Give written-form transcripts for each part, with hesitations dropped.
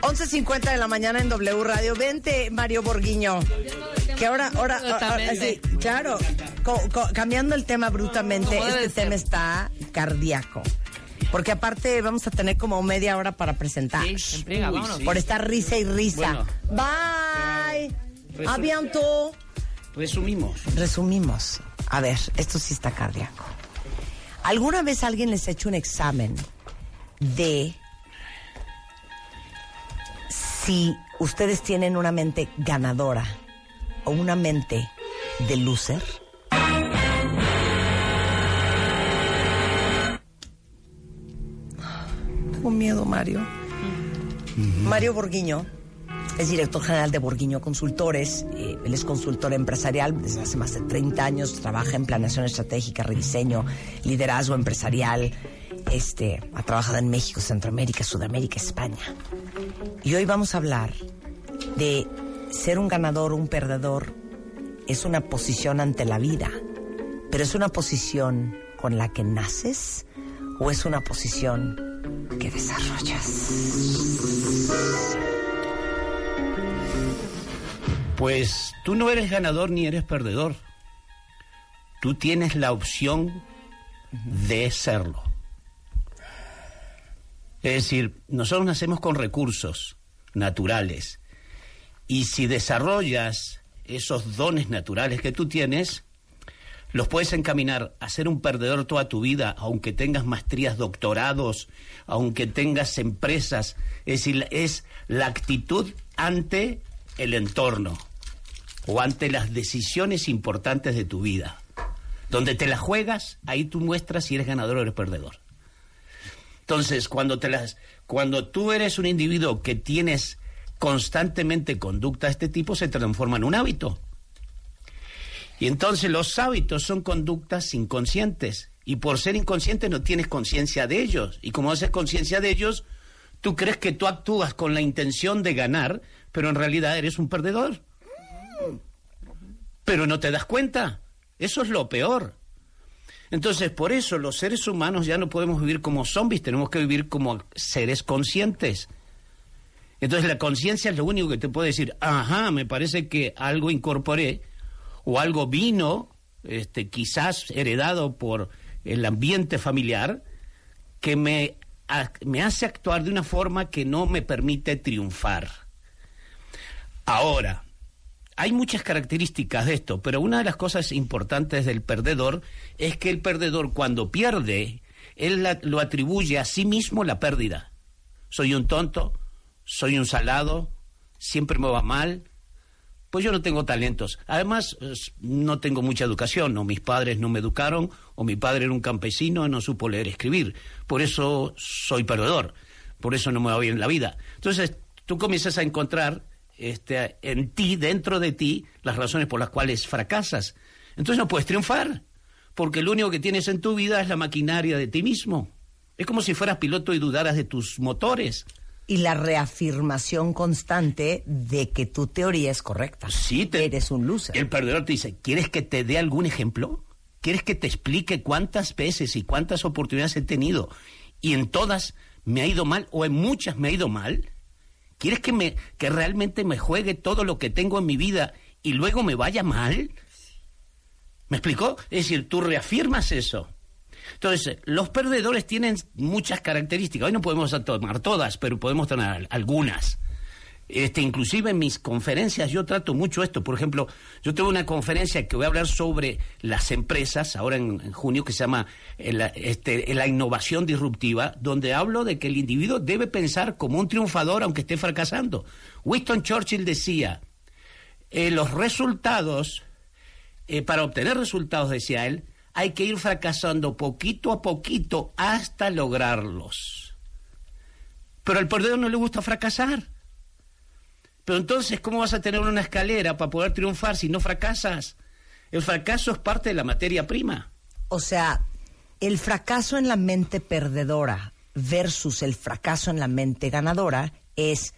11:50 de la mañana en W Radio. Vente, Mario Borghino. Que ahora sí, claro, cambiando el tema brutamente, este tema está cardíaco. Porque aparte vamos a tener como media hora para presentar. Sí, emprega, vámonos. Por esta risa y risa. Bueno. Bye. A bientôt. Resumimos. A ver, esto sí está cardíaco. ¿Alguna vez alguien les ha hecho un examen de si ustedes tienen una mente ganadora o una mente de loser? Tengo miedo, Mario. Uh-huh. Mario Borghino es director general de Borghino Consultores. Él es consultor empresarial desde hace más de 30 años. Trabaja en planeación estratégica, rediseño, liderazgo empresarial. Ha trabajado en México, Centroamérica, Sudamérica, España. Y hoy vamos a hablar de ser un ganador o un perdedor. Es una posición ante la vida, pero ¿es una posición con la que naces o es una posición que desarrollas? Pues tú no eres ganador ni eres perdedor. Tú tienes la opción de serlo. Es decir, nosotros nacemos con recursos naturales. Y si desarrollas esos dones naturales que tú tienes, los puedes encaminar a ser un perdedor toda tu vida, aunque tengas maestrías, doctorados, aunque tengas empresas. Es decir, es la actitud ante el entorno o ante las decisiones importantes de tu vida. Donde te las juegas, ahí tú muestras si eres ganador o eres perdedor. Entonces, cuando tú eres un individuo que tienes constantemente conducta de este tipo, se transforma en un hábito. Y entonces los hábitos son conductas inconscientes. Y por ser inconscientes no tienes conciencia de ellos. Y como haces conciencia de ellos, tú crees que tú actúas con la intención de ganar, pero en realidad eres un perdedor. Pero no te das cuenta. Eso es lo peor. Entonces, por eso los seres humanos ya no podemos vivir como zombies, tenemos que vivir como seres conscientes. Entonces, la conciencia es lo único que te puede decir, ajá, me parece que algo incorporé o algo vino, quizás heredado por el ambiente familiar, que me hace actuar de una forma que no me permite triunfar. Ahora, hay muchas características de esto, pero una de las cosas importantes del perdedor es que el perdedor, cuando pierde, él lo atribuye a sí mismo la pérdida. Soy un tonto, soy un salado, siempre me va mal, pues yo no tengo talentos. Además, no tengo mucha educación, o mis padres no me educaron, o mi padre era un campesino y no supo leer y escribir. Por eso soy perdedor, por eso no me va bien en la vida. Entonces, tú comienzas a encontrar en ti, dentro de ti, las razones por las cuales fracasas. Entonces no puedes triunfar, porque lo único que tienes en tu vida es la maquinaria de ti mismo. Es como si fueras piloto y dudaras de tus motores. Y la reafirmación constante de que tu teoría es correcta. Sí, eres un loser. El perdedor te dice, ¿quieres que te dé algún ejemplo? ¿Quieres que te explique cuántas veces y cuántas oportunidades he tenido? Y en todas me ha ido mal, o en muchas me ha ido mal. ¿Quieres que realmente me juegue todo lo que tengo en mi vida y luego me vaya mal? ¿Me explicó? Es decir, tú reafirmas eso. Entonces, los perdedores tienen muchas características. Hoy no podemos tomar todas, pero podemos tomar algunas. Inclusive en mis conferencias yo trato mucho esto. Por ejemplo, yo tengo una conferencia que voy a hablar sobre las empresas, ahora en junio, que se llama la innovación disruptiva, donde hablo de que el individuo debe pensar como un triunfador aunque esté fracasando. Winston Churchill decía, para obtener resultados, decía él, hay que ir fracasando poquito a poquito hasta lograrlos. Pero al perdedor no le gusta fracasar. Pero entonces, ¿cómo vas a tener una escalera para poder triunfar si no fracasas? El fracaso es parte de la materia prima. O sea, el fracaso en la mente perdedora versus el fracaso en la mente ganadora es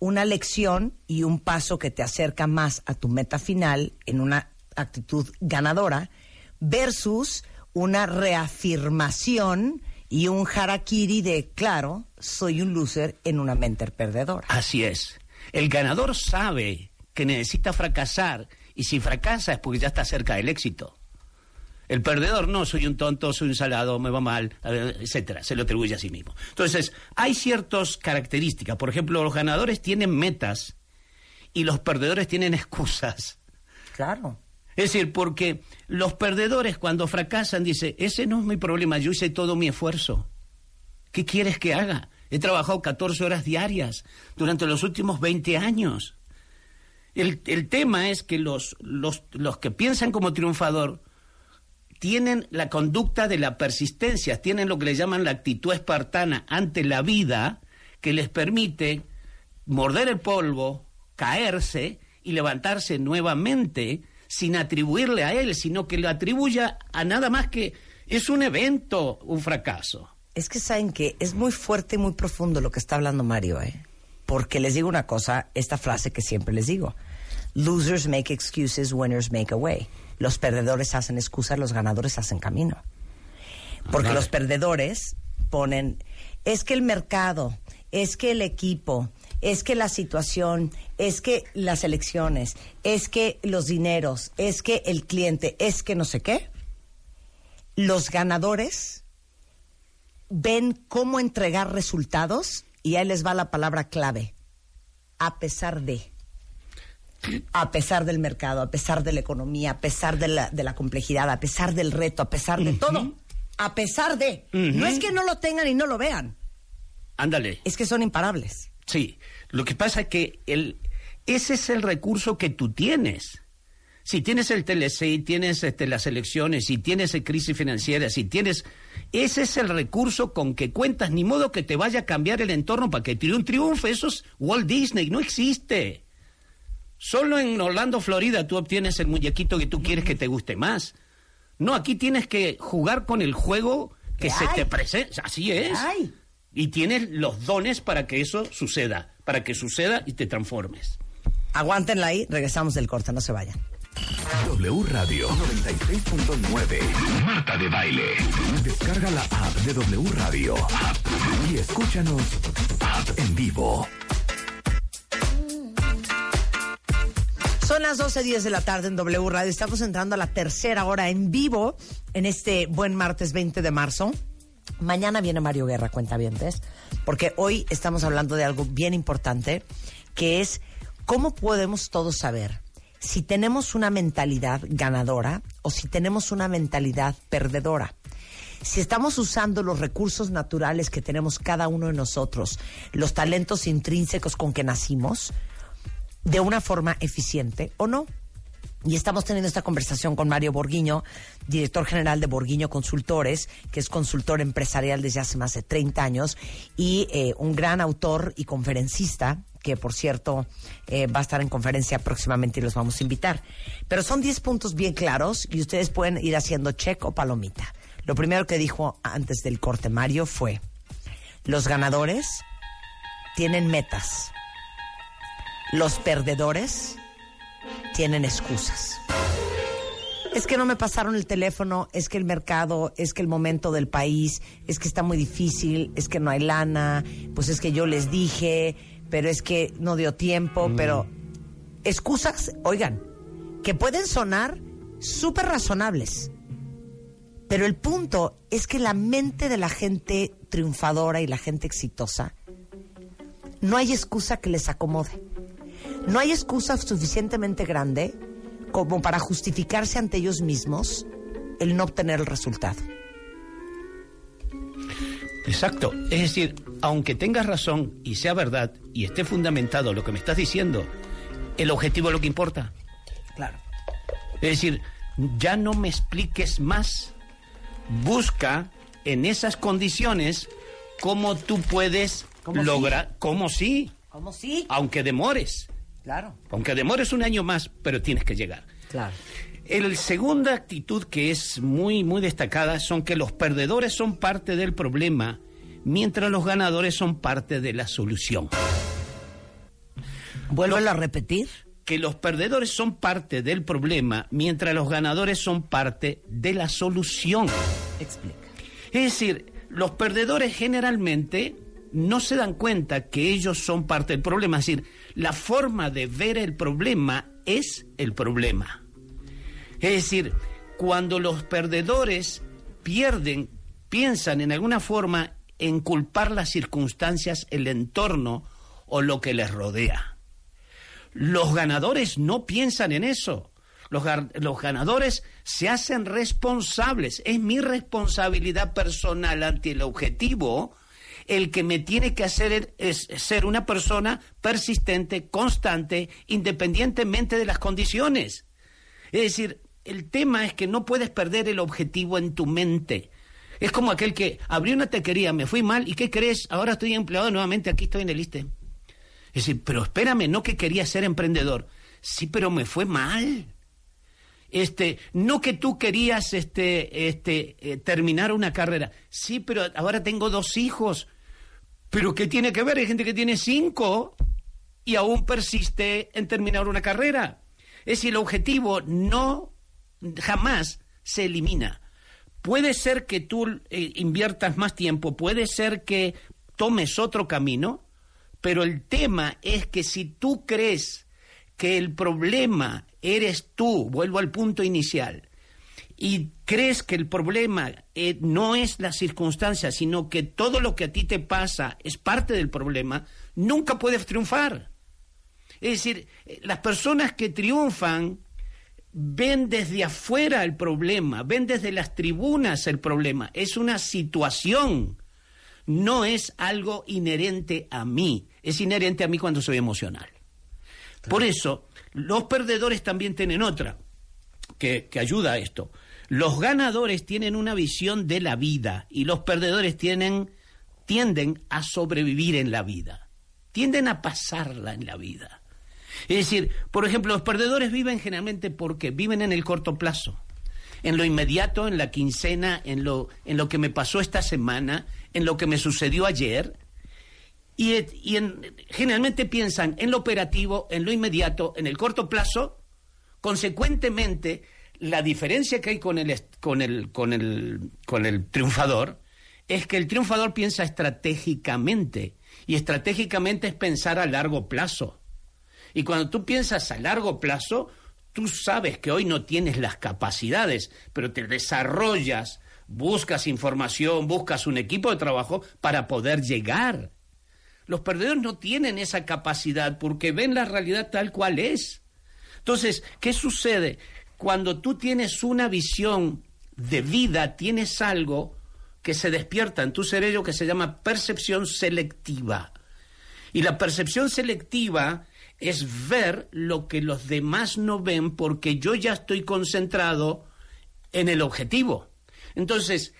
una lección y un paso que te acerca más a tu meta final en una actitud ganadora versus una reafirmación y un harakiri de, claro, soy un loser en una mente perdedora. Así es. El ganador sabe que necesita fracasar y si fracasa es porque ya está cerca del éxito. El perdedor no, soy un tonto, soy un salado, me va mal, etcétera, se lo atribuye a sí mismo. Entonces, hay ciertas características. Por ejemplo, los ganadores tienen metas y los perdedores tienen excusas. Claro. Es decir, porque los perdedores cuando fracasan dicen, ese no es mi problema, yo hice todo mi esfuerzo. ¿Qué quieres que haga? He trabajado 14 horas diarias durante los últimos 20 años. El tema es que los que piensan como triunfador tienen la conducta de la persistencia, tienen lo que le llaman la actitud espartana ante la vida, que les permite morder el polvo, caerse y levantarse nuevamente sin atribuirle a él, sino que lo atribuya a nada más que es un evento, un fracaso. Es que saben que es muy fuerte y muy profundo lo que está hablando Mario, porque les digo una cosa, esta frase que siempre les digo, losers make excuses, winners make a way. Los perdedores hacen excusas, los ganadores hacen camino. Porque los perdedores ponen, es que el mercado, es que el equipo, es que la situación, es que las elecciones, es que los dineros, es que el cliente, es que no sé qué. Los ganadores ven cómo entregar resultados y ahí les va la palabra clave. A pesar de. A pesar del mercado, a pesar de la economía, a pesar de la complejidad, a pesar del reto, a pesar de todo, a pesar de... No es que no lo tengan y no lo vean. Ándale. Es que son imparables. Sí, lo que pasa es que ese es el recurso que tú tienes. Si tienes el TLC, tienes las elecciones, si tienes crisis financiera, si tienes... Ese es el recurso con que cuentas, ni modo que te vaya a cambiar el entorno para que triunfe. Eso es Walt Disney, no existe. Solo en Orlando, Florida, tú obtienes el muñequito que tú quieres que te guste más. No, aquí tienes que jugar con el juego que se te presenta. Así es. Y tienes los dones para que eso suceda. Para que suceda y te transformes. Aguántenla ahí, regresamos del corte, no se vayan. W Radio 96.9. Marta de Baile. Descarga la app de W Radio. Y escúchanos en vivo. Son las 12:10 de la tarde en W Radio. Estamos entrando a la tercera hora en vivo en este buen martes 20 de marzo. Mañana viene Mario Guerra, cuentavientes, porque hoy estamos hablando de algo bien importante, que es cómo podemos todos saber si tenemos una mentalidad ganadora o si tenemos una mentalidad perdedora. Si estamos usando los recursos naturales que tenemos cada uno de nosotros, los talentos intrínsecos con que nacimos, de una forma eficiente o no. Y estamos teniendo esta conversación con Mario Borghino, director general de Borghino Consultores, que es consultor empresarial desde hace más de 30 años y un gran autor y conferencista, que por cierto va a estar en conferencia próximamente y los vamos a invitar. Pero son 10 puntos bien claros y ustedes pueden ir haciendo check o palomita. Lo primero que dijo antes del corte Mario fue, los ganadores tienen metas, los perdedores tienen excusas. Es que no me pasaron el teléfono, es que el mercado, es que el momento del país, es que está muy difícil, es que no hay lana, pues es que yo les dije, pero es que no dio tiempo, pero... Excusas, oigan, que pueden sonar súper razonables, pero el punto es que la mente de la gente triunfadora y la gente exitosa, no hay excusa que les acomode. No hay excusa suficientemente grande como para justificarse ante ellos mismos el no obtener el resultado. Exacto. Es decir, aunque tengas razón y sea verdad y esté fundamentado lo que me estás diciendo, el objetivo es lo que importa. Claro. Es decir, ya no me expliques más. Busca en esas condiciones cómo tú puedes ¿Cómo sí? Aunque demores. Claro. Aunque demores un año más, pero tienes que llegar. Claro. La segunda actitud que es muy, muy destacada son que los perdedores son parte del problema, mientras los ganadores son parte de la solución. ¿Vuélvelo a repetir? Que los perdedores son parte del problema, mientras los ganadores son parte de la solución. Explica. Es decir, los perdedores generalmente no se dan cuenta que ellos son parte del problema. Es decir, la forma de ver el problema es el problema. Es decir, cuando los perdedores pierden, piensan en alguna forma en culpar las circunstancias, el entorno o lo que les rodea. Los ganadores no piensan en eso. Los ganadores se hacen responsables. Es mi responsabilidad personal ante el objetivo el que me tiene que hacer es ser una persona persistente, constante, independientemente de las condiciones. Es decir, el tema es que no puedes perder el objetivo en tu mente. Es como aquel que abrió una taquería, me fui mal, ¿y qué crees? Ahora estoy empleado nuevamente, aquí estoy en el Isdin. Es decir, pero espérame, no que quería ser emprendedor. Sí, pero me fue mal. No que tú querías terminar una carrera. Sí, pero ahora tengo 2 hijos. ¿Pero qué tiene que ver? Hay gente que tiene 5 y aún persiste en terminar una carrera. Es decir, el objetivo no jamás se elimina. Puede ser que tú inviertas más tiempo, puede ser que tomes otro camino, pero el tema es que si tú crees que el problema eres tú, vuelvo al punto inicial, y crees que el problema no es la circunstancia, sino que todo lo que a ti te pasa es parte del problema, nunca puedes triunfar. Es decir, las personas que triunfan ven desde afuera el problema, ven desde las tribunas el problema. Es una situación, no es algo inherente a mí. Es inherente a mí cuando soy emocional. Claro. Por eso, los perdedores también tienen otra que ayuda a esto. Los ganadores tienen una visión de la vida y los perdedores tienden a sobrevivir en la vida. Tienden a pasarla en la vida. Es decir, por ejemplo, los perdedores viven generalmente porque viven en el corto plazo, en lo inmediato, en la quincena, en lo que me pasó esta semana, en lo que me sucedió ayer, y generalmente piensan en lo operativo, en lo inmediato, en el corto plazo. Consecuentemente, la diferencia que hay con el triunfador es que el triunfador piensa estratégicamente, y estratégicamente es pensar a largo plazo. Y cuando tú piensas a largo plazo, tú sabes que hoy no tienes las capacidades, pero te desarrollas, buscas información, buscas un equipo de trabajo para poder llegar. Los perdedores no tienen esa capacidad porque ven la realidad tal cual es. Entonces, ¿qué sucede? Cuando tú tienes una visión de vida, tienes algo que se despierta en tu cerebro que se llama percepción selectiva. Y la percepción selectiva es ver lo que los demás no ven porque yo ya estoy concentrado en el objetivo. Entonces,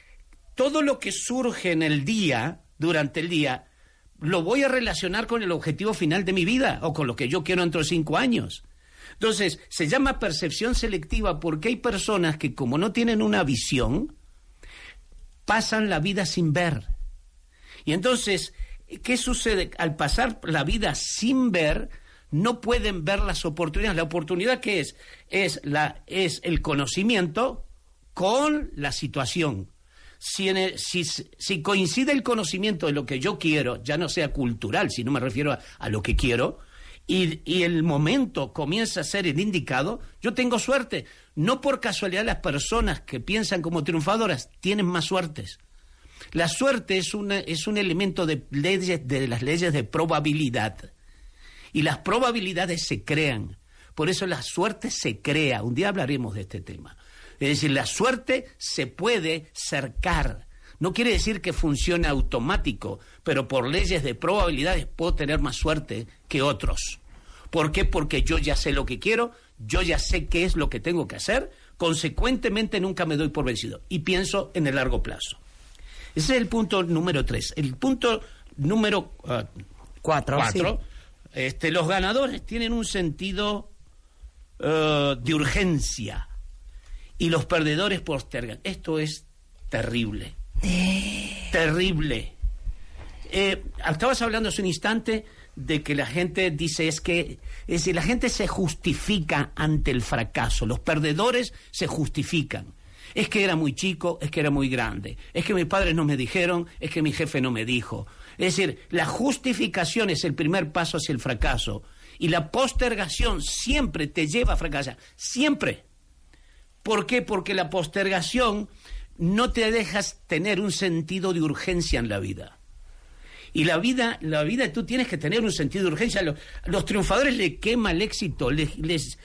todo lo que surge en el día, durante el día, lo voy a relacionar con el objetivo final de mi vida o con lo que yo quiero dentro de 5 años. Entonces, se llama percepción selectiva porque hay personas que, como no tienen una visión, pasan la vida sin ver. Y entonces, ¿qué sucede? Al pasar la vida sin ver, no pueden ver las oportunidades. ¿La oportunidad qué es? Es el conocimiento con la situación. Si coincide el conocimiento de lo que yo quiero, ya no sea cultural, sino me refiero a lo que quiero, y el momento comienza a ser el indicado, yo tengo suerte. No por casualidad las personas que piensan como triunfadoras tienen más suertes. La suerte es un elemento de las leyes de probabilidad. Y las probabilidades se crean. Por eso la suerte se crea. Un día hablaremos de este tema. Es decir, la suerte se puede cercar. No quiere decir que funcione automático, pero por leyes de probabilidades puedo tener más suerte que otros. ¿Por qué? Porque yo ya sé lo que quiero, yo ya sé qué es lo que tengo que hacer, consecuentemente nunca me doy por vencido y pienso en el largo plazo. Ese es el punto número 3. El punto número 4, sí. Los ganadores tienen un sentido de urgencia y los perdedores postergan. Esto es terrible. Terrible. Estabas hablando hace un instante de que la gente dice, es que la gente se justifica ante el fracaso, los perdedores se justifican. Es que era muy chico, es que era muy grande, es que mis padres no me dijeron, es que mi jefe no me dijo. Es decir, la justificación es el primer paso hacia el fracaso y la postergación siempre te lleva a fracasar, siempre. ¿Por qué? Porque la postergación no te dejas tener un sentido de urgencia en la vida. Y la vida tú tienes que tener un sentido de urgencia. Los triunfadores le quema el éxito, les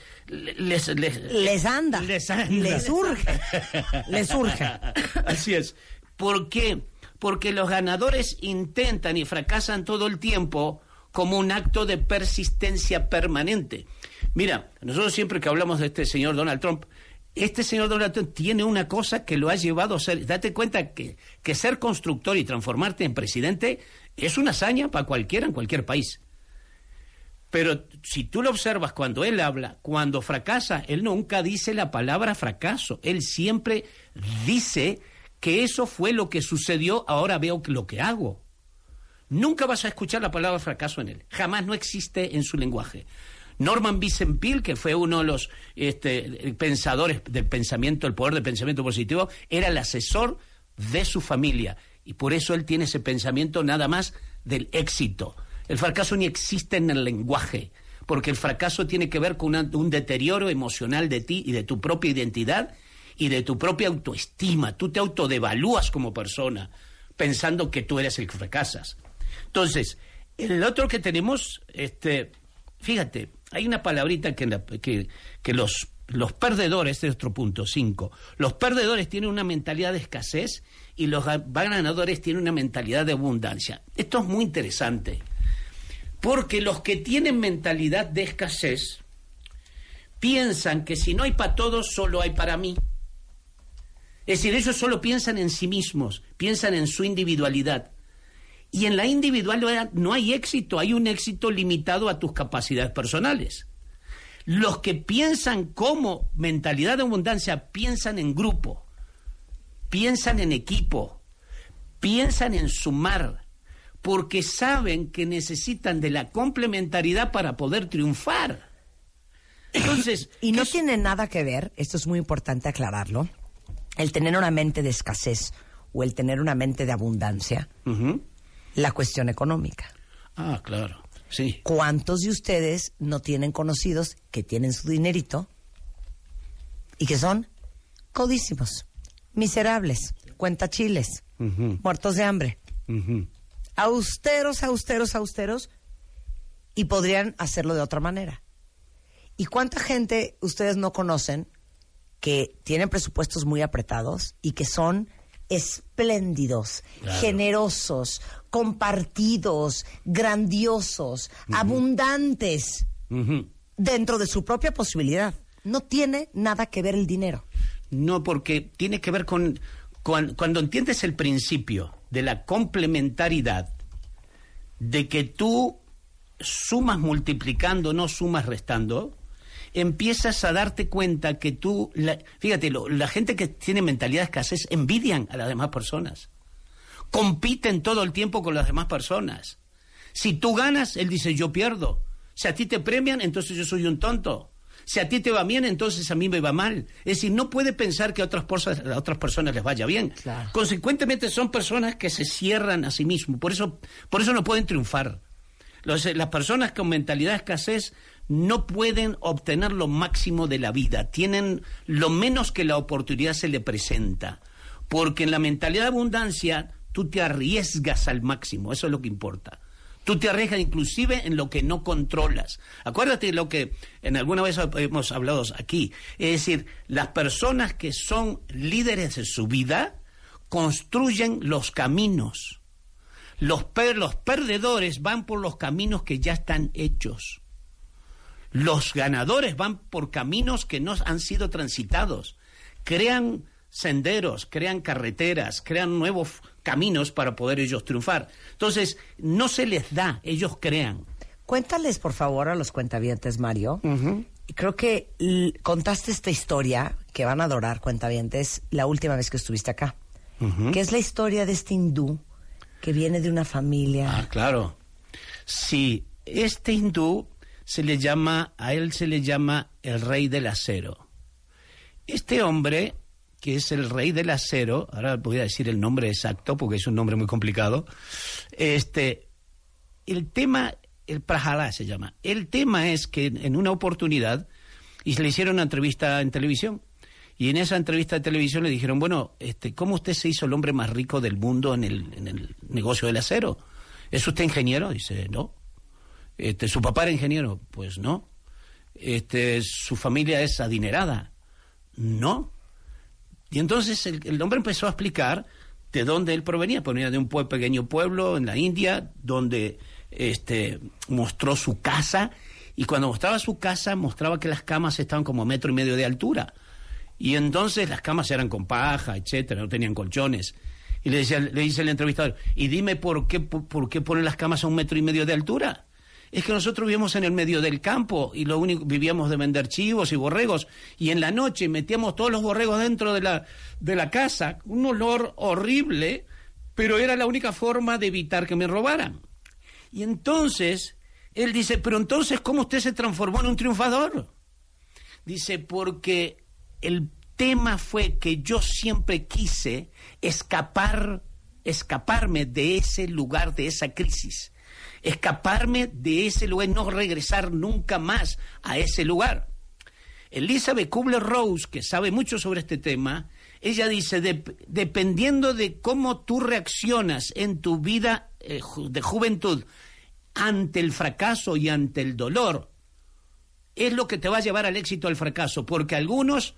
anda. Les urge. Así es. ¿Por qué? Porque los ganadores intentan y fracasan todo el tiempo como un acto de persistencia permanente. Mira, nosotros siempre que hablamos de este señor Donald Trump tiene una cosa que lo ha llevado a ser... Date cuenta que ser constructor y transformarte en presidente es una hazaña para cualquiera en cualquier país. Pero si tú lo observas cuando él habla, cuando fracasa, él nunca dice la palabra fracaso. Él siempre dice que eso fue lo que sucedió, ahora veo lo que hago. Nunca vas a escuchar la palabra fracaso en él. Jamás, no existe en su lenguaje. Norman Vincent Peale, que fue uno de los pensadores del pensamiento, el poder del pensamiento positivo, era el asesor de su familia. Y por eso él tiene ese pensamiento nada más del éxito. El fracaso ni existe en el lenguaje, porque el fracaso tiene que ver con un deterioro emocional de ti y de tu propia identidad y de tu propia autoestima. Tú te autodevalúas como persona, pensando que tú eres el que fracasas. Entonces, el otro que tenemos, fíjate, hay una palabrita que los perdedores, este es otro punto, 5, los perdedores tienen una mentalidad de escasez y los ganadores tienen una mentalidad de abundancia. Esto es muy interesante, porque los que tienen mentalidad de escasez piensan que si no hay para todos, solo hay para mí. Es decir, ellos solo piensan en sí mismos, piensan en su individualidad. Y en la individualidad no hay éxito, hay un éxito limitado a tus capacidades personales. Los que piensan como mentalidad de abundancia piensan en grupo, piensan en equipo, piensan en sumar, porque saben que necesitan de la complementariedad para poder triunfar. Entonces, y no tiene nada que ver, esto es muy importante aclararlo, el tener una mente de escasez o el tener una mente de abundancia. Uh-huh. La cuestión económica. Ah, claro, sí. ¿Cuántos de ustedes no tienen conocidos que tienen su dinerito y que son codísimos, miserables, cuentachiles, uh-huh, muertos de hambre, uh-huh, austeros, y podrían hacerlo de otra manera? ¿Y cuánta gente ustedes no conocen que tienen presupuestos muy apretados y que son espléndidos, claro, generosos, compartidos, grandiosos, uh-huh, abundantes, uh-huh, dentro de su propia posibilidad? No tiene nada que ver el dinero. No, porque tiene que ver con cuando entiendes el principio de la complementariedad, de que tú sumas multiplicando, no sumas restando, empiezas a darte cuenta que tú... La gente que tiene mentalidad de escasez envidian a las demás personas. Compiten todo el tiempo con las demás personas. Si tú ganas, él dice, yo pierdo. Si a ti te premian, entonces yo soy un tonto. Si a ti te va bien, entonces a mí me va mal. Es decir, no puede pensar que a otras personas les vaya bien. Claro. Consecuentemente son personas que se cierran a sí mismos. Por eso no pueden triunfar. Las personas con mentalidad de escasez no pueden obtener lo máximo de la vida, tienen lo menos que la oportunidad se le presenta, porque en la mentalidad de abundancia tú te arriesgas al máximo, eso es lo que importa. Tú te arriesgas inclusive en lo que no controlas. Acuérdate de lo que en alguna vez hemos hablado aquí, es decir, las personas que son líderes de su vida construyen los caminos. Los perdedores van por los caminos que ya están hechos. Los ganadores van por caminos que no han sido transitados. Crean senderos, crean carreteras, crean nuevos caminos para poder ellos triunfar. Entonces, no se les da, ellos crean. Cuéntales, por favor, a los cuentavientes, Mario. Uh-huh. Creo que contaste esta historia, que van a adorar, cuentavientes, la última vez que estuviste acá. Uh-huh. Que es la historia de este hindú que viene de una familia... Ah, claro. Sí, este hindú se le llama, a él se le llama el rey del acero. Este hombre, que es el rey del acero, ahora voy a decir el nombre exacto porque es un nombre muy complicado, el tema... El Prajalá se llama. El tema es que en una oportunidad, y se le hicieron una entrevista en televisión, y en esa entrevista de televisión le dijeron, bueno, ¿cómo usted se hizo el hombre más rico del mundo en el negocio del acero? ¿Es usted ingeniero? Dice, no. ¿Su papá era ingeniero? Pues no. ¿Su familia es adinerada? No. Y entonces el hombre empezó a explicar de dónde él provenía. Provenía de un pequeño pueblo en la India, donde... mostró su casa, y cuando mostraba su casa mostraba que las camas estaban como 1,5 metros de altura, y entonces las camas eran con paja, etcétera, no tenían colchones, y le dice el entrevistador, y dime por qué ponen las camas a 1,5 metros de altura. Es que nosotros vivíamos en el medio del campo y lo único vivíamos de vender chivos y borregos, y en la noche metíamos todos los borregos dentro de la casa, un olor horrible, pero era la única forma de evitar que me robaran. Y entonces, él dice, pero entonces, ¿cómo usted se transformó en un triunfador? Dice, porque el tema fue que yo siempre quise escaparme de ese lugar, de esa crisis. Escaparme de ese lugar, no regresar nunca más a ese lugar. Elizabeth Kubler-Ross, que sabe mucho sobre este tema, ella dice, dependiendo de cómo tú reaccionas en tu vida de juventud ante el fracaso y ante el dolor, es lo que te va a llevar al éxito o al fracaso, porque algunos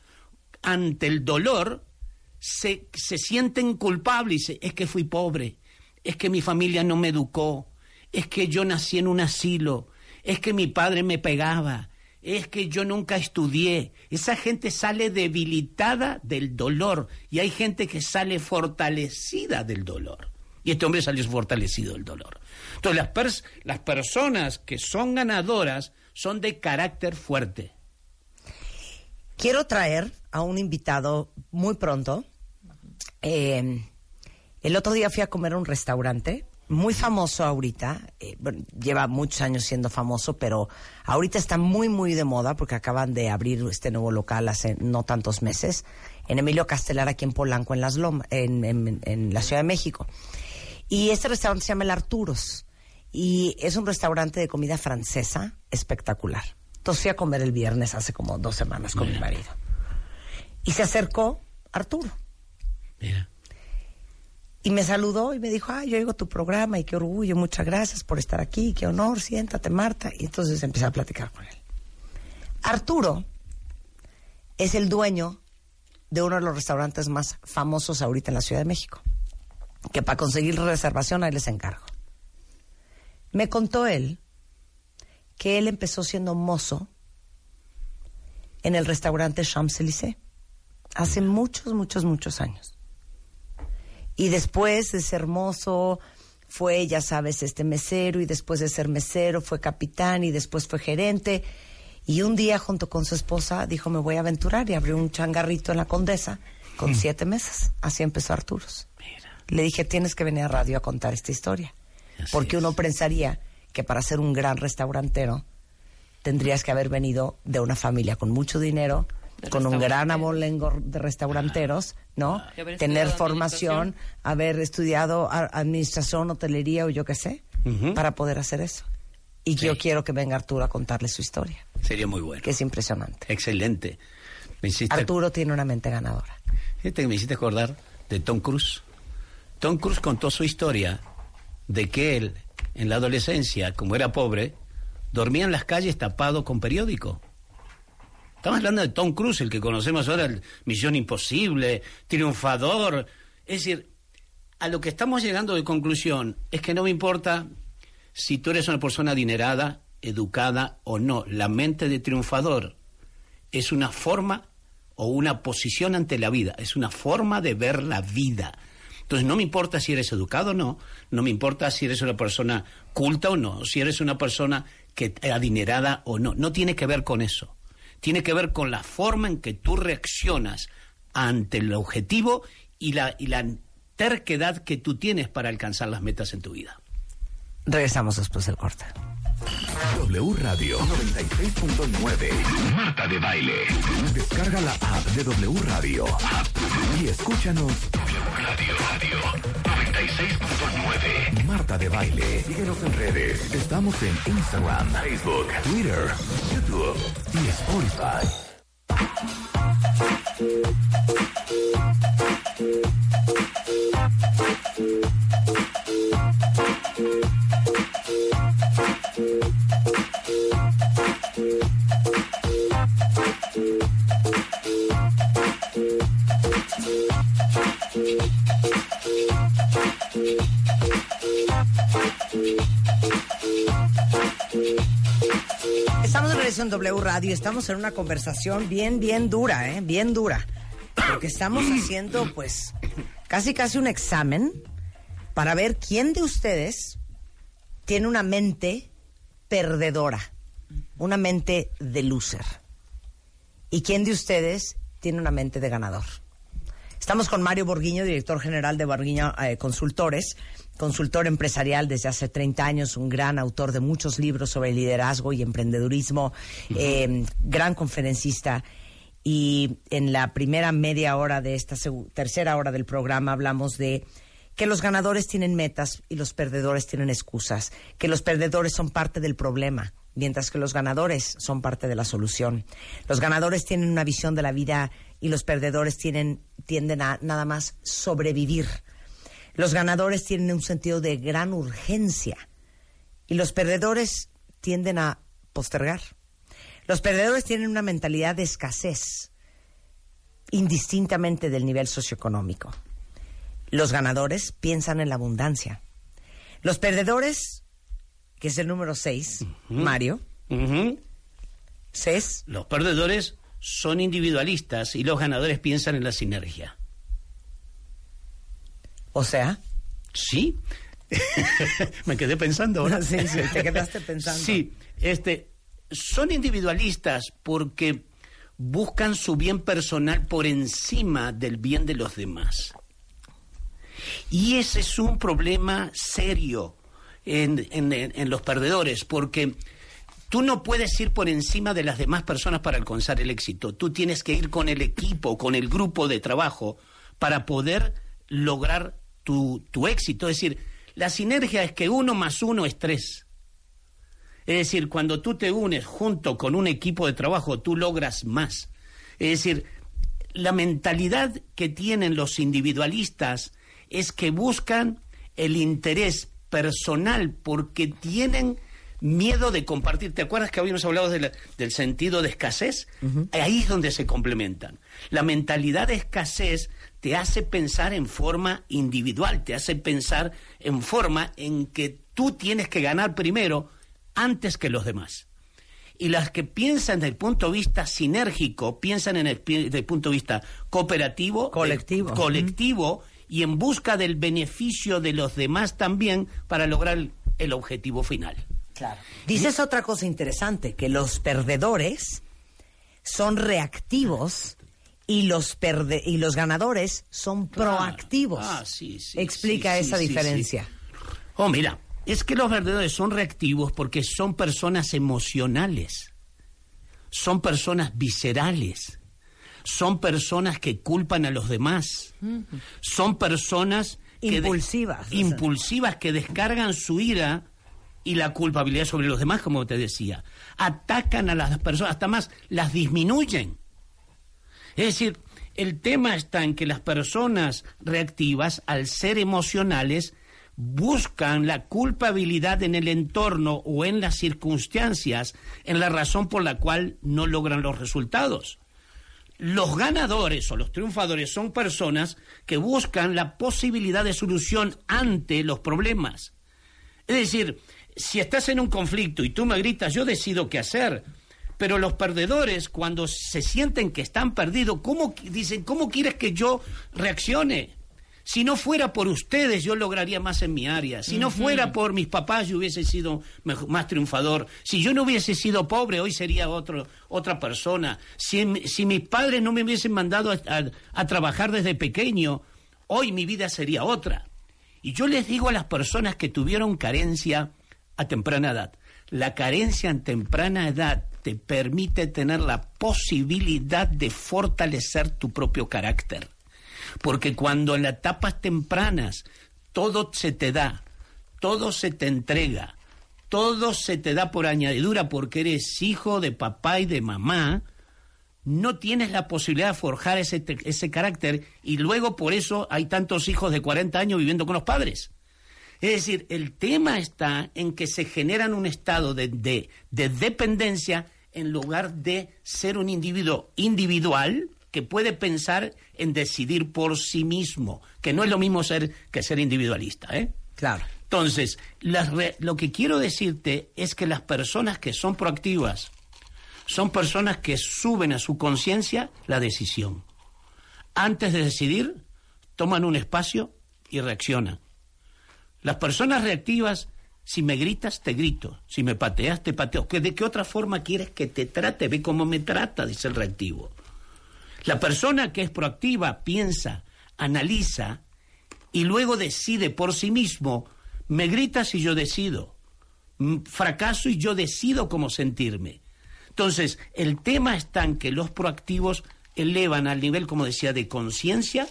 ante el dolor se sienten culpables y dicen, es que fui pobre, es que mi familia no me educó, es que yo nací en un asilo, es que mi padre me pegaba, es que yo nunca estudié. Esa gente sale debilitada del dolor, y hay gente que sale fortalecida del dolor. Y este hombre salió fortalecido del dolor. Entonces, las personas que son ganadoras son de carácter fuerte. Quiero traer a un invitado muy pronto. El otro día fui a comer a un restaurante muy famoso ahorita. Lleva muchos años siendo famoso, pero ahorita está muy, muy de moda porque acaban de abrir este nuevo local hace no tantos meses. En Emilio Castelar, aquí en Polanco, en Las Lomas, en la Ciudad de México. Y este restaurante se llama El Arturos, y es un restaurante de comida francesa espectacular. Entonces fui a comer el viernes hace como 2 semanas con mi marido. Y se acercó Arturo. Mira. Y me saludó y me dijo, yo oigo tu programa y qué orgullo, muchas gracias por estar aquí, qué honor, siéntate, Marta. Y entonces empecé a platicar con él. Arturo es el dueño de uno de los restaurantes más famosos ahorita en la Ciudad de México, que para conseguir reservación ahí les encargo. Me contó él que él empezó siendo mozo en el restaurante Champs-Élysées hace muchos, muchos, muchos años. Y después de ser mozo fue, ya sabes, mesero, y después de ser mesero fue capitán, y después fue gerente. Y un día, junto con su esposa, dijo, me voy a aventurar, y abrió un changarrito en la Condesa con 7 mesas. Así empezó Arturos. Mira. Le dije, tienes que venir a radio a contar esta historia. Así porque es. Uno pensaría que para ser un gran restaurantero tendrías que haber venido de una familia con mucho dinero, con un gran abolengo de restauranteros, ¿no? Tener formación, haber estudiado administración, hotelería o yo qué sé, para poder hacer eso. Y sí, yo quiero que venga Arturo a contarle su historia. Sería muy bueno. Que es impresionante. Excelente. Arturo tiene una mente ganadora. Fíjate que me hiciste acordar de Tom Cruise. Tom Cruise contó su historia de que él, en la adolescencia, como era pobre, dormía en las calles tapado con periódico. Estamos hablando de Tom Cruise, el que conocemos ahora, el Misión Imposible, triunfador. Es decir, a lo que estamos llegando de conclusión es que no me importa... Si tú eres una persona adinerada, educada o no, la mente de triunfador es una forma o una posición ante la vida, es una forma de ver la vida. Entonces no me importa si eres educado o no, no me importa si eres una persona culta o no, si eres una persona que adinerada o no, no tiene que ver con eso. Tiene que ver con la forma en que tú reaccionas ante el objetivo y la terquedad que tú tienes para alcanzar las metas en tu vida. Regresamos después del corte. W Radio 96.9. Marta de Baile. Descarga la app de W Radio y escúchanos. W Radio 96.9. Marta de Baile. Síguenos en redes. Estamos en Instagram, Facebook, Twitter, YouTube y Spotify. Estamos de regreso en W Radio. Estamos en una conversación bien dura, bien dura, porque estamos haciendo pues casi un examen para ver quién de ustedes tiene una mente perdedora, una mente de loser, y quién de ustedes tiene una mente de ganador. Estamos con Mario Borghino, director general de Borghino Consultores, consultor empresarial desde hace 30 años, un gran autor de muchos libros sobre liderazgo y emprendedurismo, gran conferencista. Y en la primera media hora de esta tercera hora del programa hablamos de que los ganadores tienen metas y los perdedores tienen excusas, que los perdedores son parte del problema, mientras que los ganadores son parte de la solución. Los ganadores tienen una visión de la vida y los perdedores tienden a nada más sobrevivir. Los ganadores tienen un sentido de gran urgencia y los perdedores tienden a postergar. Los perdedores tienen una mentalidad de escasez, indistintamente del nivel socioeconómico. Los ganadores piensan en la abundancia. Los perdedores, que es el número 6, Mario. ¿Ses? Los perdedores son individualistas y los ganadores piensan en la sinergia. O sea... Sí. Me quedé pensando ahora. Sí, te quedaste pensando. Sí, son individualistas porque buscan su bien personal por encima del bien de los demás. Y ese es un problema serio en los perdedores, porque tú no puedes ir por encima de las demás personas para alcanzar el éxito. Tú tienes que ir con el equipo, con el grupo de trabajo, para poder lograr tu éxito. Es decir, la sinergia es que 1 más 1 es 3. Es decir, cuando tú te unes junto con un equipo de trabajo, tú logras más. Es decir, la mentalidad que tienen los individualistas es que buscan el interés personal porque tienen miedo de compartir. ¿Te acuerdas que habíamos hablado del sentido de escasez? Ahí es donde se complementan. La mentalidad de escasez te hace pensar en forma individual, te hace pensar en forma en que tú tienes que ganar primero antes que los demás. Y las que piensan desde el punto de vista sinérgico, piensan desde el punto de vista cooperativo, colectivo y en busca del beneficio de los demás también para lograr el objetivo final. Claro. Dices otra cosa interesante, que los perdedores son reactivos y los ganadores son proactivos. Ah, sí. Explica esa diferencia. Sí. Oh, mira, es que los perdedores son reactivos porque son personas emocionales, son personas viscerales, son personas que culpan a los demás, son personas impulsivas que descargan su ira y la culpabilidad sobre los demás, como te decía. Atacan a las personas, hasta más, las disminuyen. Es decir, el tema está en que las personas reactivas, al ser emocionales, buscan la culpabilidad en el entorno o en las circunstancias, en la razón por la cual no logran los resultados. Los ganadores o los triunfadores son personas que buscan la posibilidad de solución ante los problemas. Es decir, si estás en un conflicto y tú me gritas, yo decido qué hacer, Pero los perdedores, cuando se sienten que están perdidos, ¿cómo quieres que yo reaccione? Si no fuera por ustedes, yo lograría más en mi área. Si no fuera por mis papás, yo hubiese sido más triunfador. Si yo no hubiese sido pobre, hoy sería otra persona. Si mis padres no me hubiesen mandado a trabajar desde pequeño, hoy mi vida sería otra. Y yo les digo a las personas que tuvieron carencia a temprana edad, la carencia en temprana edad te permite tener la posibilidad de fortalecer tu propio carácter. Porque cuando en las etapas tempranas todo se te da, todo se te entrega, todo se te da por añadidura porque eres hijo de papá y de mamá, no tienes la posibilidad de forjar ese carácter, y luego por eso hay tantos hijos de 40 años viviendo con los padres. Es decir, el tema está en que se generan un estado de dependencia en lugar de ser un individuo individual que puede pensar en decidir por sí mismo, que no es lo mismo que ser individualista, ¿eh? Claro. Entonces, lo que quiero decirte es que las personas que son proactivas son personas que suben a su conciencia la decisión. Antes de decidir, toman un espacio y reaccionan. Las personas reactivas, si me gritas, te grito. Si me pateas, te pateo. ¿De qué otra forma quieres que te trate? Ve cómo me trata, dice el reactivo. La persona que es proactiva piensa, analiza y luego decide por sí mismo. Me gritas y yo decido. Fracaso y yo decido cómo sentirme. Entonces, el tema está en que los proactivos elevan al nivel, como decía, de conciencia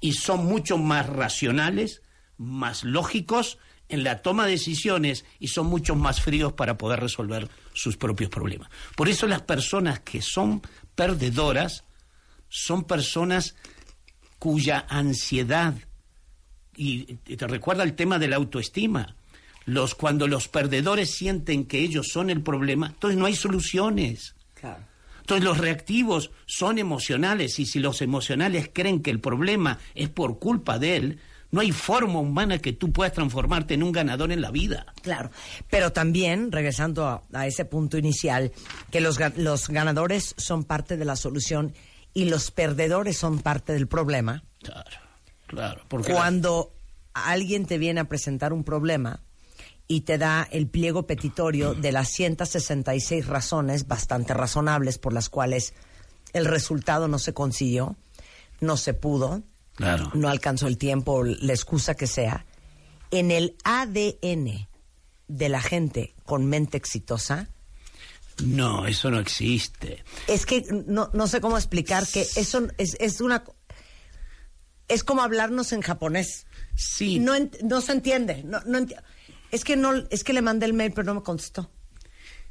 y son mucho más racionales, más lógicos en la toma de decisiones y son mucho más fríos para poder resolver sus propios problemas. Por eso las personas que son perdedoras son personas cuya ansiedad, y te recuerda el tema de la autoestima, cuando los perdedores sienten que ellos son el problema, entonces no hay soluciones. Claro. Entonces los reactivos son emocionales, y si los emocionales creen que el problema es por culpa de él, no hay forma humana que tú puedas transformarte en un ganador en la vida. Claro, pero también, regresando a ese punto inicial, que los ganadores son parte de la solución y los perdedores son parte del problema. Claro. Porque cuando alguien te viene a presentar un problema y te da el pliego petitorio de las 166 razones bastante razonables por las cuales el resultado no se consiguió, no se pudo, claro, no alcanzó el tiempo, la excusa que sea, en el ADN de la gente con mente exitosa... No, eso no existe. Es que no sé cómo explicar que eso es una... Es como hablarnos en japonés. Sí. No se entiende. Es que le mandé el mail, pero no me contestó.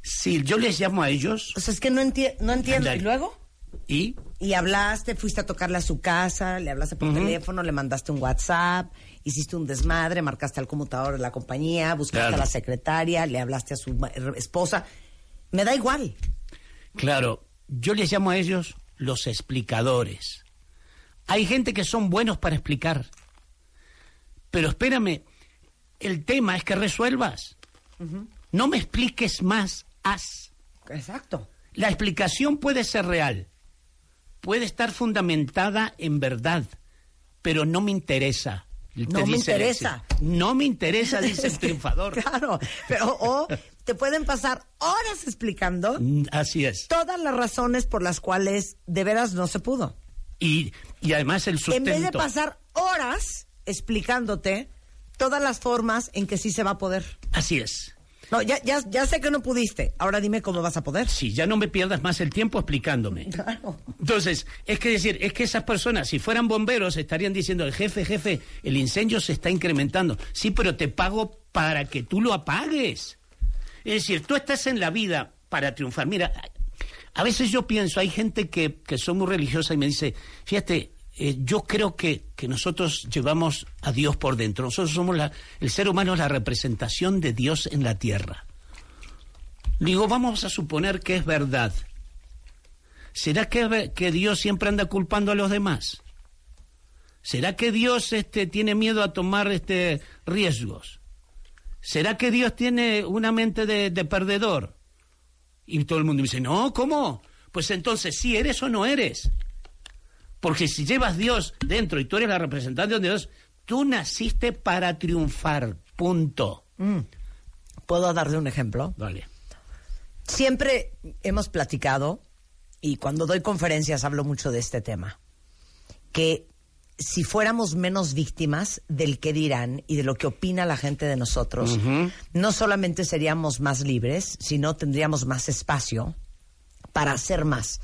Sí, yo les llamo a ellos... O sea, es que no entiendo. ¿Y luego? Y hablaste, fuiste a tocarle a su casa, le hablaste por teléfono, le mandaste un WhatsApp, hiciste un desmadre, marcaste al conmutador de la compañía, buscaste a la secretaria, le hablaste a su esposa. Me da igual. Claro, yo les llamo a ellos los explicadores. Hay gente que son buenos para explicar. Pero espérame, el tema es que resuelvas. No me expliques más, haz. Exacto. La explicación puede ser real, puede estar fundamentada en verdad, pero no me interesa. No me interesa, dice el triunfador. Claro, pero te pueden pasar horas explicando. Así es. Todas las razones por las cuales de veras no se pudo. Y además el sustento. En vez de pasar horas explicándote todas las formas en que sí se va a poder. Así es. No, ya sé que no pudiste. Ahora dime cómo vas a poder. Sí, ya no me pierdas más el tiempo explicándome. Claro. Entonces, es que esas personas, si fueran bomberos, estarían diciendo, jefe, el incendio se está incrementando. Sí, pero te pago para que tú lo apagues. Es decir, tú estás en la vida para triunfar. Mira, a veces yo pienso, hay gente que son muy religiosa y me dice, fíjate, yo creo que nosotros llevamos a Dios por dentro. Nosotros somos el ser humano es la representación de Dios en la tierra. Digo, vamos a suponer que es verdad. ¿Será que Dios siempre anda culpando a los demás? ¿Será que Dios tiene miedo a tomar riesgos? ¿Será que Dios tiene una mente de perdedor? Y todo el mundo me dice, no, ¿cómo? Pues entonces, ¿sí eres o no eres? Porque si llevas Dios dentro y tú eres la representante de Dios, tú naciste para triunfar, punto. ¿Puedo darte un ejemplo? Dale. Siempre hemos platicado, y cuando doy conferencias hablo mucho de este tema, que si fuéramos menos víctimas del qué dirán y de lo que opina la gente de nosotros, uh-huh, no solamente seríamos más libres, sino tendríamos más espacio para hacer más,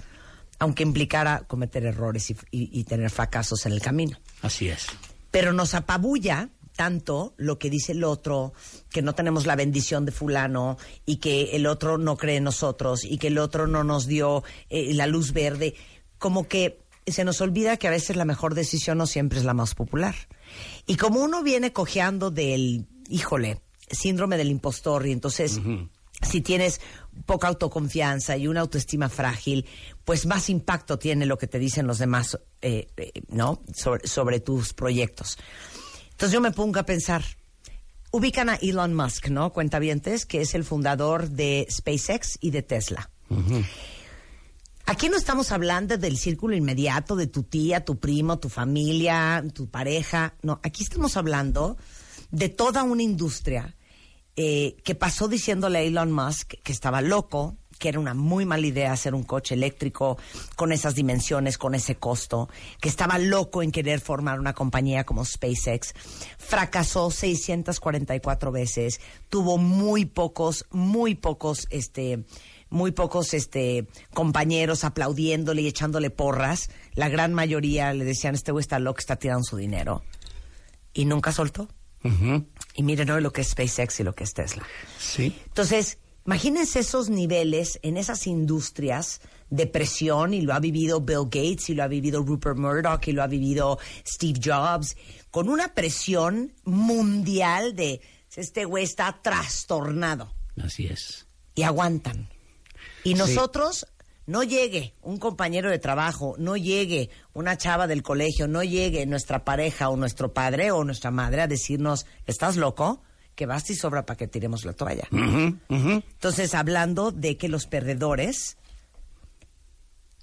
aunque implicara cometer errores y tener fracasos en el camino. Así es. Pero nos apabulla tanto lo que dice el otro, que no tenemos la bendición de fulano, y que el otro no cree en nosotros, y que el otro no nos dio la luz verde, como que se nos olvida que a veces la mejor decisión no siempre es la más popular. Y como uno viene cojeando del, híjole, síndrome del impostor, y entonces, uh-huh, si tienes poca autoconfianza y una autoestima frágil, pues más impacto tiene lo que te dicen los demás, ¿no? Sobre tus proyectos. Entonces yo me pongo a pensar, ubican a Elon Musk, ¿no? Cuentavientes, que es el fundador de SpaceX y de Tesla. Uh-huh. Aquí no estamos hablando del círculo inmediato de tu tía, tu primo, tu familia, tu pareja. No, aquí estamos hablando de toda una industria que pasó diciéndole a Elon Musk que estaba loco, que era una muy mala idea hacer un coche eléctrico con esas dimensiones, con ese costo, que estaba loco en querer formar una compañía como SpaceX. Fracasó 644 veces, tuvo muy pocos compañeros aplaudiéndole y echándole porras. La gran mayoría le decían, este güey está loco, está tirando su dinero. Y nunca soltó. Uh-huh. Y miren hoy lo que es SpaceX y lo que es Tesla. Sí. Entonces, imagínense esos niveles en esas industrias de presión, y lo ha vivido Bill Gates, y lo ha vivido Rupert Murdoch, y lo ha vivido Steve Jobs, con una presión mundial de, este güey está trastornado. Así es. Y aguantan. Y nosotros, sí, no llegue un compañero de trabajo, no llegue una chava del colegio, no llegue nuestra pareja o nuestro padre o nuestra madre a decirnos, ¿estás loco? Que basta y sobra para que tiremos la toalla. Uh-huh, uh-huh. Entonces, hablando de que los perdedores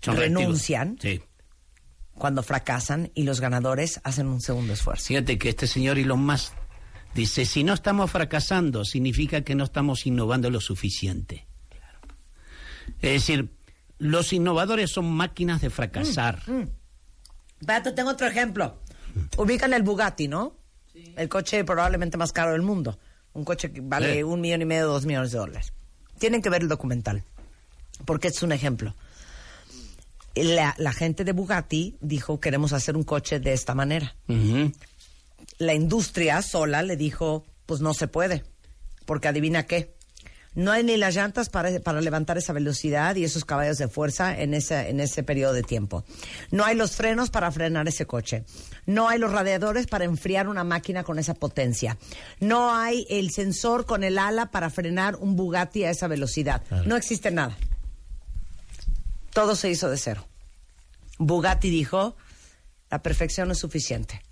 son renuncian, sí, cuando fracasan, y los ganadores hacen un segundo esfuerzo. Fíjate que este señor Elon Musk dice, si no estamos fracasando, significa que no estamos innovando lo suficiente. Es decir, los innovadores son máquinas de fracasar. Pato, tengo otro ejemplo. Ubican el Bugatti, ¿no? Sí. El coche probablemente más caro del mundo. Un coche que vale $1,500,000, $2,000,000. Tienen que ver el documental, porque es un ejemplo. La gente de Bugatti dijo, queremos hacer un coche de esta manera. Uh-huh. La industria sola le dijo, pues no se puede, porque adivina qué. No hay ni las llantas para levantar esa velocidad y esos caballos de fuerza en ese periodo de tiempo. No hay los frenos para frenar ese coche. No hay los radiadores para enfriar una máquina con esa potencia. No hay el sensor con el ala para frenar un Bugatti a esa velocidad. Claro. No existe nada. Todo se hizo de cero. Bugatti dijo, la perfección no es suficiente.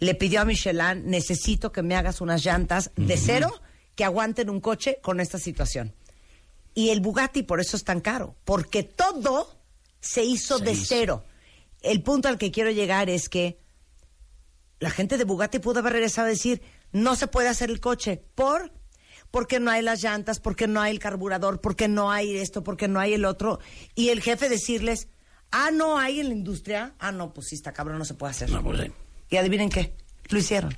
Le pidió a Michelin, necesito que me hagas unas llantas de cero que aguanten un coche con esta situación. Y el Bugatti por eso es tan caro, porque todo se hizo de cero. El punto al que quiero llegar es que la gente de Bugatti pudo haber regresado a decir, no se puede hacer el coche, porque no hay las llantas, porque no hay el carburador, porque no hay esto, porque no hay el otro. Y el jefe decirles, no hay en la industria, no, pues sí está cabrón, no se puede hacer. No, pues, y adivinen qué, lo hicieron.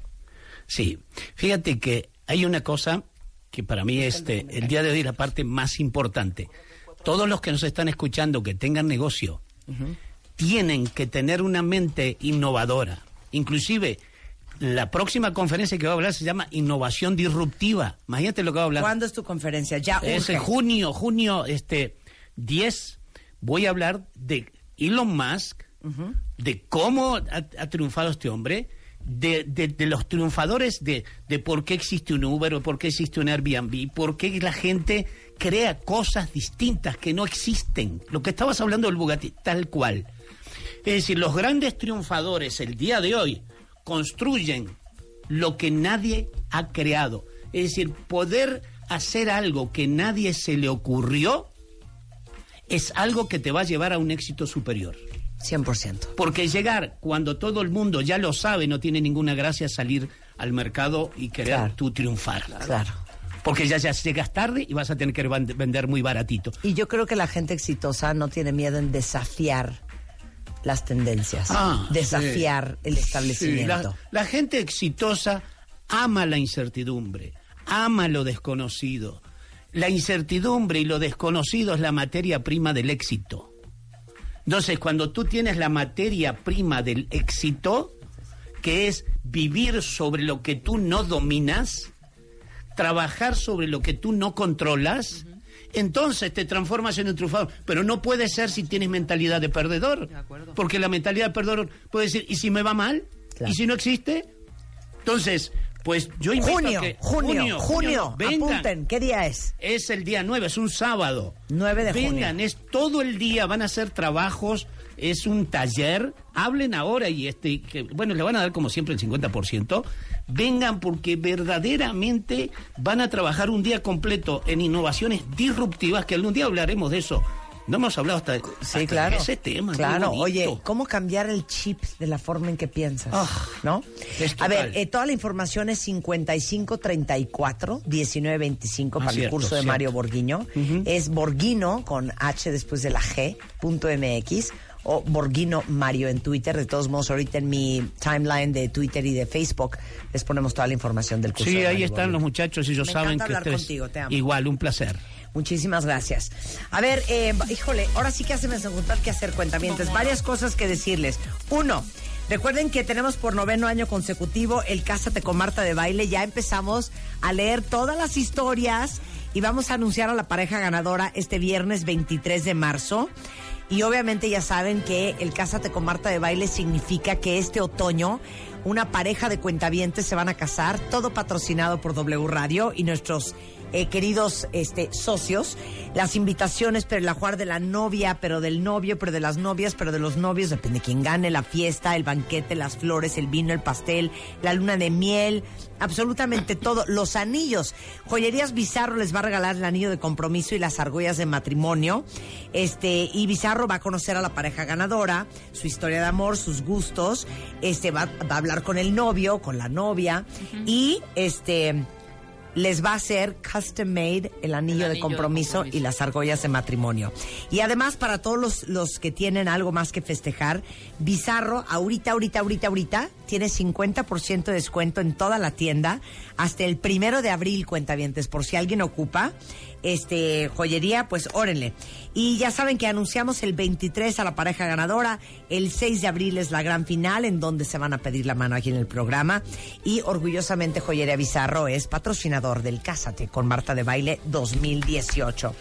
Sí, fíjate que hay una cosa que para mí el día de hoy es la parte más importante. Todos los que nos están escuchando que tengan negocio, uh-huh, tienen que tener una mente innovadora. Inclusive, la próxima conferencia que va a hablar se llama Innovación Disruptiva. Imagínate lo que va a hablar. ¿Cuándo es tu conferencia? Ya urge. Es en junio 10. Voy a hablar de Elon Musk, uh-huh, de cómo ha triunfado este hombre, de los triunfadores, de por qué existe un Uber o por qué existe un Airbnb, por qué la gente crea cosas distintas que no existen. Lo que estabas hablando del Bugatti, tal cual. Es decir, los grandes triunfadores el día de hoy construyen lo que nadie ha creado. Es decir, poder hacer algo que nadie se le ocurrió es algo que te va a llevar a un éxito superior. 100%. Porque llegar cuando todo el mundo ya lo sabe, no tiene ninguna gracia salir al mercado y querer tú triunfar. Claro. Porque ya llegas tarde y vas a tener que vender muy baratito. Y yo creo que la gente exitosa no tiene miedo en desafiar las tendencias, desafiar el establecimiento. La gente exitosa ama la incertidumbre, ama lo desconocido. La incertidumbre y lo desconocido es la materia prima del éxito. Entonces, cuando tú tienes la materia prima del éxito, que es vivir sobre lo que tú no dominas, trabajar sobre lo que tú no controlas, entonces te transformas en un triunfador. Pero no puede ser si tienes mentalidad de perdedor. De porque la mentalidad de perdedor puede decir, ¿y si me va mal? Claro. ¿Y si no existe? Entonces, pues yo invito a que... Junio, apunten, ¿qué día es? Es el día 9, es un sábado. 9 de junio. Vengan, es todo el día, van a hacer trabajos, es un taller. Hablen ahora y le van a dar como siempre el 50%. Vengan porque verdaderamente van a trabajar un día completo en innovaciones disruptivas, que algún día hablaremos de eso. No hemos hablado hasta ese tema. Claro, oye, ¿cómo cambiar el chip de la forma en que piensas? Oh, ¿no? A ver, toda la información es 5534-1925 para el curso de Mario Borghino. Uh-huh. Es Borghino, con H después de la G, .mx, o Borghino Mario en Twitter. De todos modos, ahorita en mi timeline de Twitter y de Facebook les ponemos toda la información del curso. Sí, de ahí Mario están Borghino. Los muchachos, ellos saben que estés contigo, te amo. Igual, un placer. Muchísimas gracias. A ver, ahora sí que hacemos encontrar qué hacer, cuentamientos. Varias cosas que decirles. 1, recuerden que tenemos por 9º año consecutivo el Cásate con Marta de Baile. Ya empezamos a leer todas las historias y vamos a anunciar a la pareja ganadora este viernes 23 de marzo. Y obviamente ya saben que el Cásate con Marta de Baile significa que este otoño una pareja de cuentavientes se van a casar, todo patrocinado por W Radio y nuestros queridos socios. Las invitaciones, pero el ajuar de la novia, pero del novio, pero de las novias, pero de los novios, depende de quién gane, la fiesta, el banquete, las flores, el vino, el pastel, la luna de miel, absolutamente todo. Los anillos, Joyerías Bizarro les va a regalar el anillo de compromiso y las argollas de matrimonio, y Bizarro va a conocer a la pareja ganadora, su historia de amor, sus gustos, va a hablar con el novio, con la novia, uh-huh. Y les va a hacer custom made el anillo de compromiso y las argollas de matrimonio. Y además, para todos los que tienen algo más que festejar, Bizarro ahorita tiene 50% de descuento en toda la tienda hasta el 1 de abril, cuentavientes, por si alguien ocupa joyería, pues órenle. Y ya saben que anunciamos el 23 a la pareja ganadora, el 6 de abril es la gran final, en donde se van a pedir la mano aquí en el programa, y orgullosamente Joyería Bizarro es patrocinador del Cásate con Marta de Baile 2018.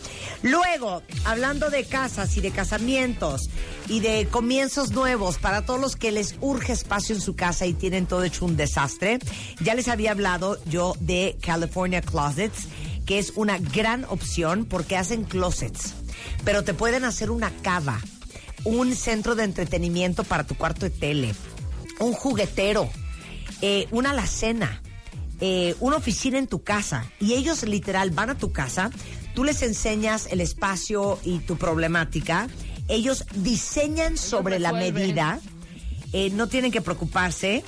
Luego, hablando de casas y de casamientos y de comienzos nuevos, para todos los que les urge espacio en su casa y tienen todo hecho un desastre, ya les había hablado yo de California Closets, que es una gran opción porque hacen closets, pero te pueden hacer una cava, un centro de entretenimiento para tu cuarto de tele, un juguetero, una alacena, una oficina en tu casa, y ellos literal van a tu casa, tú les enseñas el espacio y tu problemática, ellos diseñan sobre la medida, no tienen que preocuparse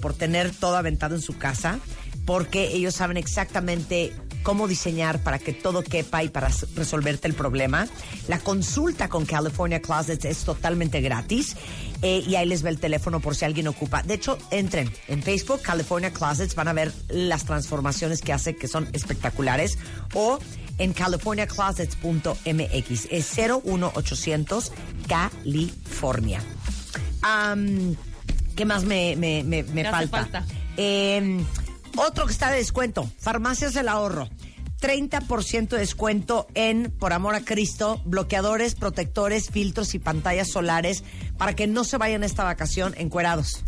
por tener todo aventado en su casa, porque ellos saben exactamente cómo diseñar para que todo quepa y para resolverte el problema. La consulta con California Closets es totalmente gratis, y ahí les ve el teléfono por si alguien ocupa. De hecho, entren en Facebook, California Closets, van a ver las transformaciones que hace, que son espectaculares, o en californiaclosets.mx, es 01800 California. ¿Qué más me falta? Otro que está de descuento, Farmacias del Ahorro. 30% de descuento en, por amor a Cristo, bloqueadores, protectores, filtros y pantallas solares, para que no se vayan esta vacación encuerados.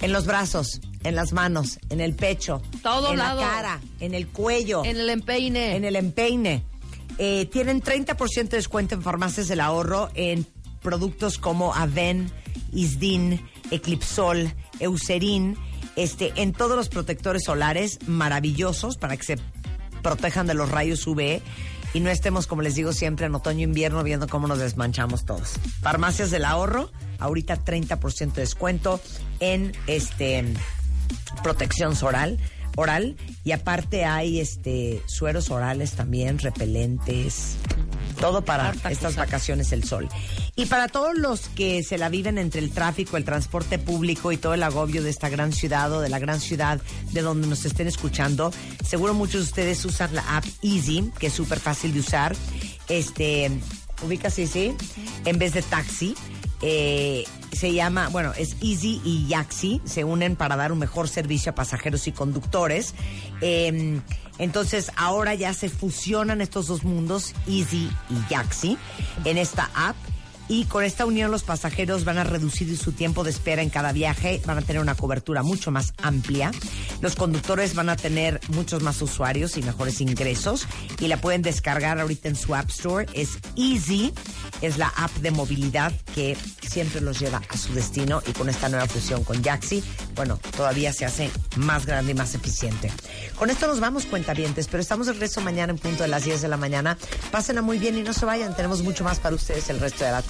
En los brazos, en las manos, en el pecho, todo en lado. La cara, en el cuello, en el empeine. Tienen 30% de descuento en Farmacias del Ahorro en productos como Aven, Isdin, Eclipsol, Eucerin, en todos los protectores solares maravillosos para que se protejan de los rayos UV, y no estemos, como les digo siempre, en otoño e invierno viendo cómo nos desmanchamos todos. Farmacias del Ahorro, ahorita 30% de descuento en protección oral, y aparte hay sueros orales también, repelentes, todo para estas vacaciones, el sol. Y para todos los que se la viven entre el tráfico, el transporte público y todo el agobio de esta gran ciudad o de la gran ciudad de donde nos estén escuchando, seguro muchos de ustedes usan la app Easy, que es súper fácil de usar. Ubicas Easy, en vez de taxi. Se llama, bueno, es Easy y Yaxi, se unen para dar un mejor servicio a pasajeros y conductores. Entonces, ahora ya se fusionan estos dos mundos, Easy y Yaxi, en esta app. Y con esta unión los pasajeros van a reducir su tiempo de espera en cada viaje, van a tener una cobertura mucho más amplia, los conductores van a tener muchos más usuarios y mejores ingresos, y la pueden descargar ahorita en su App Store. Es Easy, es la app de movilidad que siempre los lleva a su destino, y con esta nueva fusión con Yaxi, bueno, todavía se hace más grande y más eficiente. Con esto nos vamos, cuentavientes, pero estamos de regreso mañana en punto de las 10 de la mañana. Pásenla muy bien y no se vayan, tenemos mucho más para ustedes el resto de la